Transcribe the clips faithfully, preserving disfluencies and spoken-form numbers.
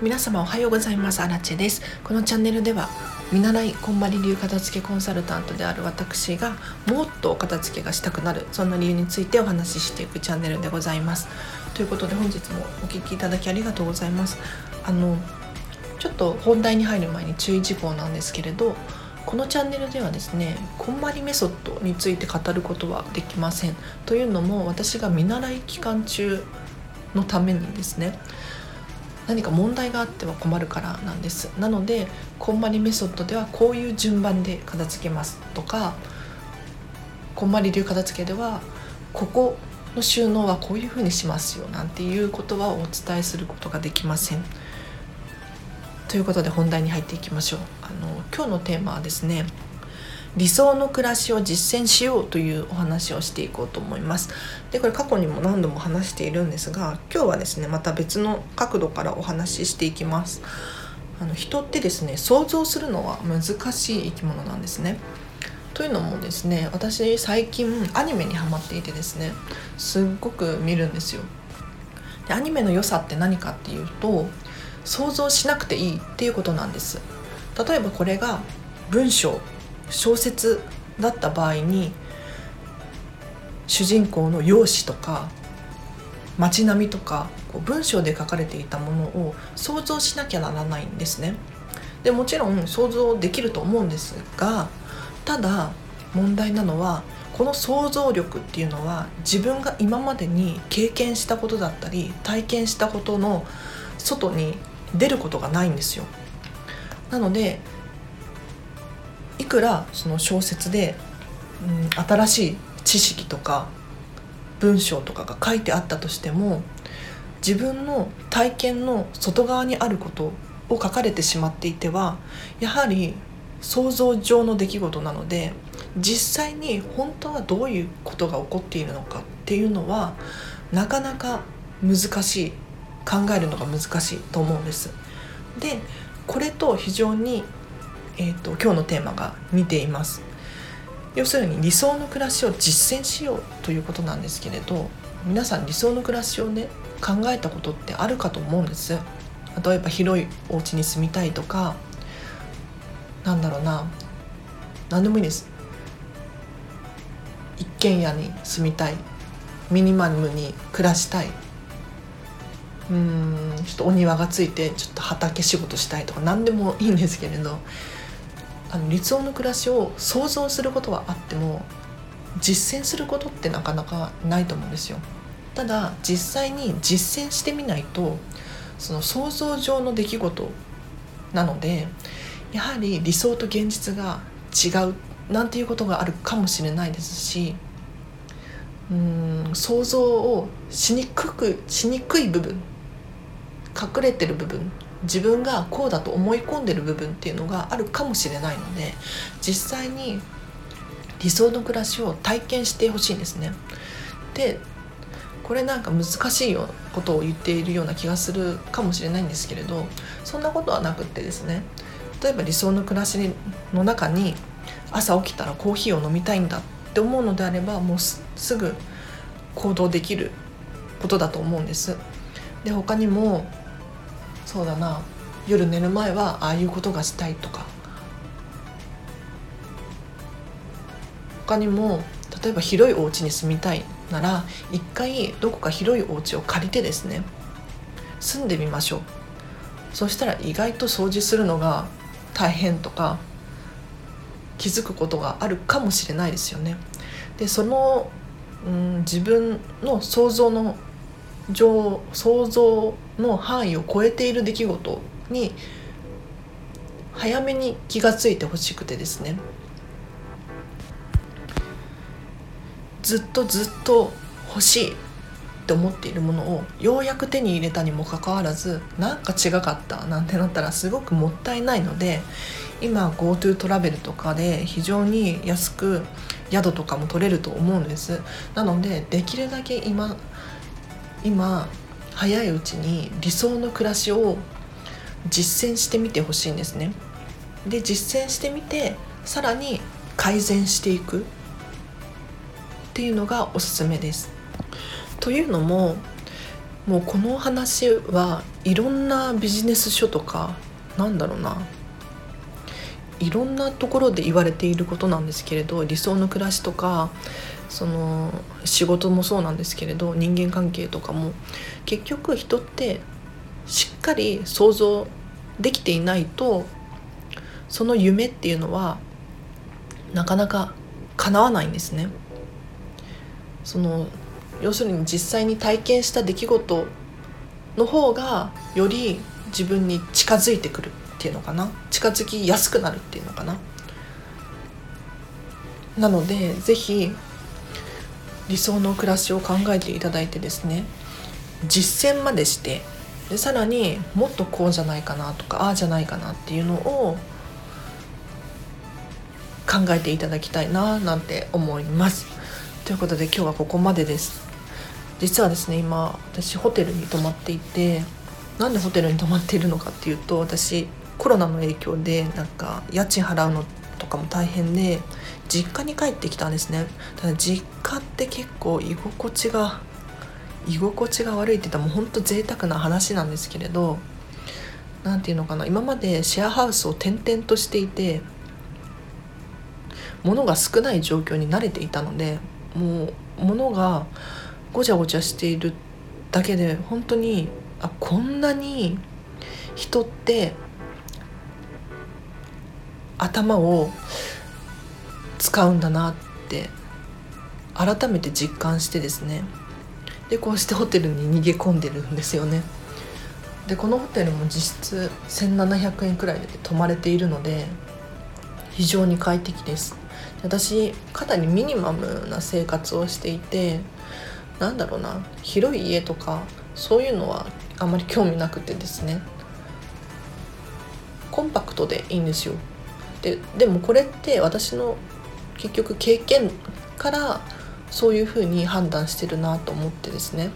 皆様おはようございます。アラチェです。このチャンネルでは見習いこんまり流片付けコンサルタントである私がもっとお片付けがしたくなる、そんな理由についてお話ししていくチャンネルでございます。ということで本日もお聞きいただきありがとうございます。あのちょっと本題に入る前に注意事項なんですけれど、このチャンネルではですね、こんまりメソッドについて語ることはできません。というのも、私が見習い期間中のためにですね、何か問題があっては困るからなんです。なのでこんまりメソッドではこういう順番で片付けますとか、こんまり流片付けではここの収納はこういう風にしますよ、なんていうことはお伝えすることができません。ということで本題に入っていきましょう。あの今日のテーマはですね、理想の暮らしを実践しようというお話をしていこうと思います。で、これ過去にも何度も話しているんですが、今日はですねまた別の角度からお話ししていきます。あの人ってですね、想像するのは難しい生き物なんですね。というのもですね、私最近アニメにハマっていてですね、すっごく見るんですよ。で、アニメの良さって何かっていうと、想像しなくていいっていうことなんです。例えばこれが文章小説だった場合に、主人公の容姿とか街並みとか、こう文章で書かれていたものを想像しなきゃならないんですね。で、もちろん想像できると思うんですが、ただ問題なのは、この想像力っていうのは自分が今までに経験したことだったり体験したことの外に出ることがないんですよ。なのでいくらその小説で、うん、新しい知識とか文章とかが書いてあったとしても、自分の体験の外側にあることを書かれてしまっていては、やはり想像上の出来事なので、実際に本当はどういうことが起こっているのかっていうのはなかなか難しい、考えるのが難しいと思うんです。で、これと非常にえーと、今日のテーマが似ています。要するに理想の暮らしを実践しようということなんですけれど、皆さん理想の暮らしをね考えたことってあるかと思うんです。例えば広いお家に住みたいとか、なんだろうな、何でもいいです。一軒家に住みたい、ミニマムに暮らしたい、うーんちょっとお庭がついてちょっと畑仕事したいとか、何でもいいんですけれど、あの理想の暮らしを想像することはあっても、実践することってなかなかないと思うんですよ。ただ実際に実践してみないと、その想像上の出来事なので、やはり理想と現実が違うなんていうことがあるかもしれないですし、うーん想像をしにくくしにくい部分、隠れてる部分、自分がこうだと思い込んでる部分っていうのがあるかもしれないので、実際に理想の暮らしを体験してほしいんですね。で、これなんか難しいことを言っているような気がするかもしれないんですけれど、そんなことはなくってですね、例えば理想の暮らしの中に朝起きたらコーヒーを飲みたいんだって思うのであれば、もうすぐ行動できることだと思うんです。で、他にもそうだな、夜寝る前はああいうことがしたいとか、他にも例えば広いお家に住みたいなら、一回どこか広いお家を借りてですね、住んでみましょう。そしたら意外と掃除するのが大変とか気づくことがあるかもしれないですよね。で、その、うん、自分の想像の上想像の範囲を超えている出来事に早めに気がついてほしくてですね、ずっとずっと欲しいって思っているものをようやく手に入れたにもかかわらず、なんか違かったなんてなったらすごくもったいないので、今 GoTo トラベルとかで非常に安く宿とかも取れると思うんです。なのでできるだけ今今早いうちに理想の暮らしを実践してみてほしいんですね。で、実践してみて、さらに改善していくっていうのがおすすめです。というのも、もうこの話はいろんなビジネス書とか、なんだろうな、いろんなところで言われていることなんですけれど、理想の暮らしとか、その仕事もそうなんですけれど、人間関係とかも結局人ってしっかり想像できていないと、その夢っていうのはなかなか叶わないんですね。その要するに実際に体験した出来事の方がより自分に近づいてくるっていうのかな、近づきやすくなるっていうのかな。なのでぜひ理想の暮らしを考えていただいてですね、実践までして、でさらにもっとこうじゃないかなとか、ああじゃないかなっていうのを考えていただきたいななんて思います。ということで今日はここまでです。実はですね、今私ホテルに泊まっていて、なんでホテルに泊まっているのかっていうと、私コロナの影響でなんか家賃払うのとかも大変で実家に帰ってきたんですね。ただ実家って結構居心地が居心地が悪いって言ったらもうほんと贅沢な話なんですけれど、なんていうのかな、今までシェアハウスを転々としていて物が少ない状況に慣れていたので、もう物がごちゃごちゃしているだけで本当に、あ、こんなに人って頭を使うんだなって改めて実感してですね、でこうしてホテルに逃げ込んでるんですよね。でこのホテルも実質せんななひゃくえんくらいで泊まれているので非常に快適です。私かなりミニマムな生活をしていて、なんだろうな、広い家とかそういうのはあまり興味なくてですね、コンパクトでいいんですよ。で、でもこれって私の結局経験からそういうふうに判断してるなと思ってですね、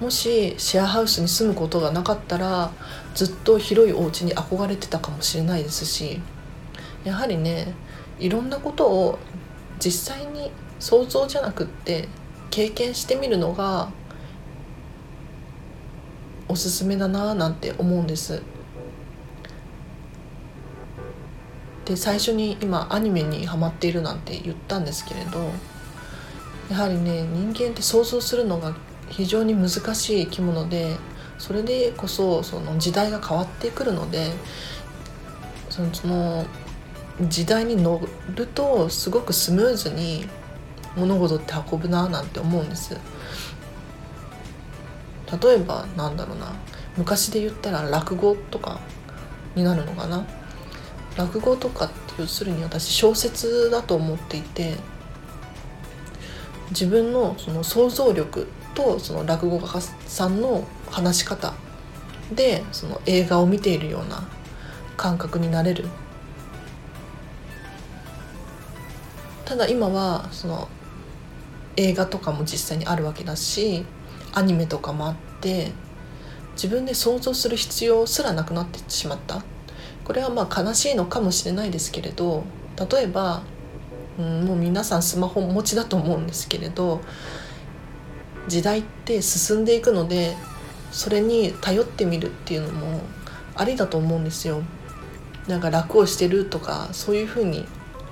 もしシェアハウスに住むことがなかったらずっと広いお家に憧れてたかもしれないですし、やはりね、いろんなことを実際に想像じゃなくって経験してみるのがおすすめだななんて思うんです。で最初に今アニメにハマっているなんて言ったんですけれど、やはりね、人間って想像するのが非常に難しい生き物で、それでこそその時代が変わってくるので、その、その時代に乗るとすごくスムーズに物事って運ぶななんて思うんです。例えばなんだろうな、昔で言ったら落語とかになるのかな。落語とかって要するに私小説だと思っていて、自分のその想像力とその落語家さんの話し方でその映画を見ているような感覚になれる。ただ今はその映画とかも実際にあるわけだし、アニメとかもあって、自分で想像する必要すらなくなってしまった。これはまあ悲しいのかもしれないですけれど、例えば、うん、もう皆さんスマホ持ちだと思うんですけれど、時代って進んでいくので、それに頼ってみるっていうのもありだと思うんですよ。なんか楽をしてるとかそういうふうに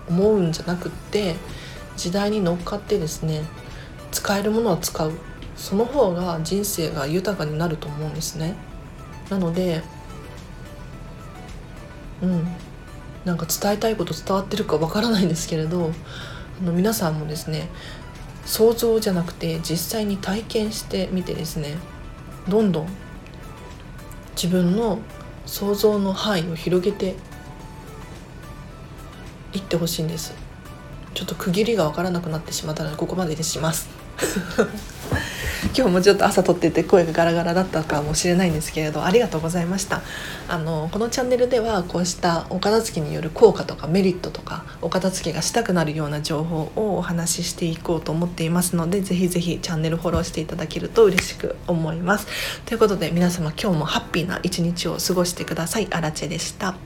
思うんじゃなくって、時代に乗っかってですね、使えるものは使う、その方が人生が豊かになると思うんですね。なので、うん、なんか伝えたいこと伝わってるかわからないんですけれど、あの皆さんもですね、想像じゃなくて実際に体験してみてですね、どんどん自分の想像の範囲を広げていってほしいんです。ちょっと区切りがわからなくなってしまったのでここまでにします今日もちょっと朝撮ってて声がガラガラだったかもしれないんですけれど、ありがとうございました。あのこのチャンネルではこうしたお片付けによる効果とかメリットとか、お片付けがしたくなるような情報をお話ししていこうと思っていますので、ぜひぜひチャンネルフォローしていただけると嬉しく思います。ということで皆様、今日もハッピーな一日を過ごしてください。アラチェでした。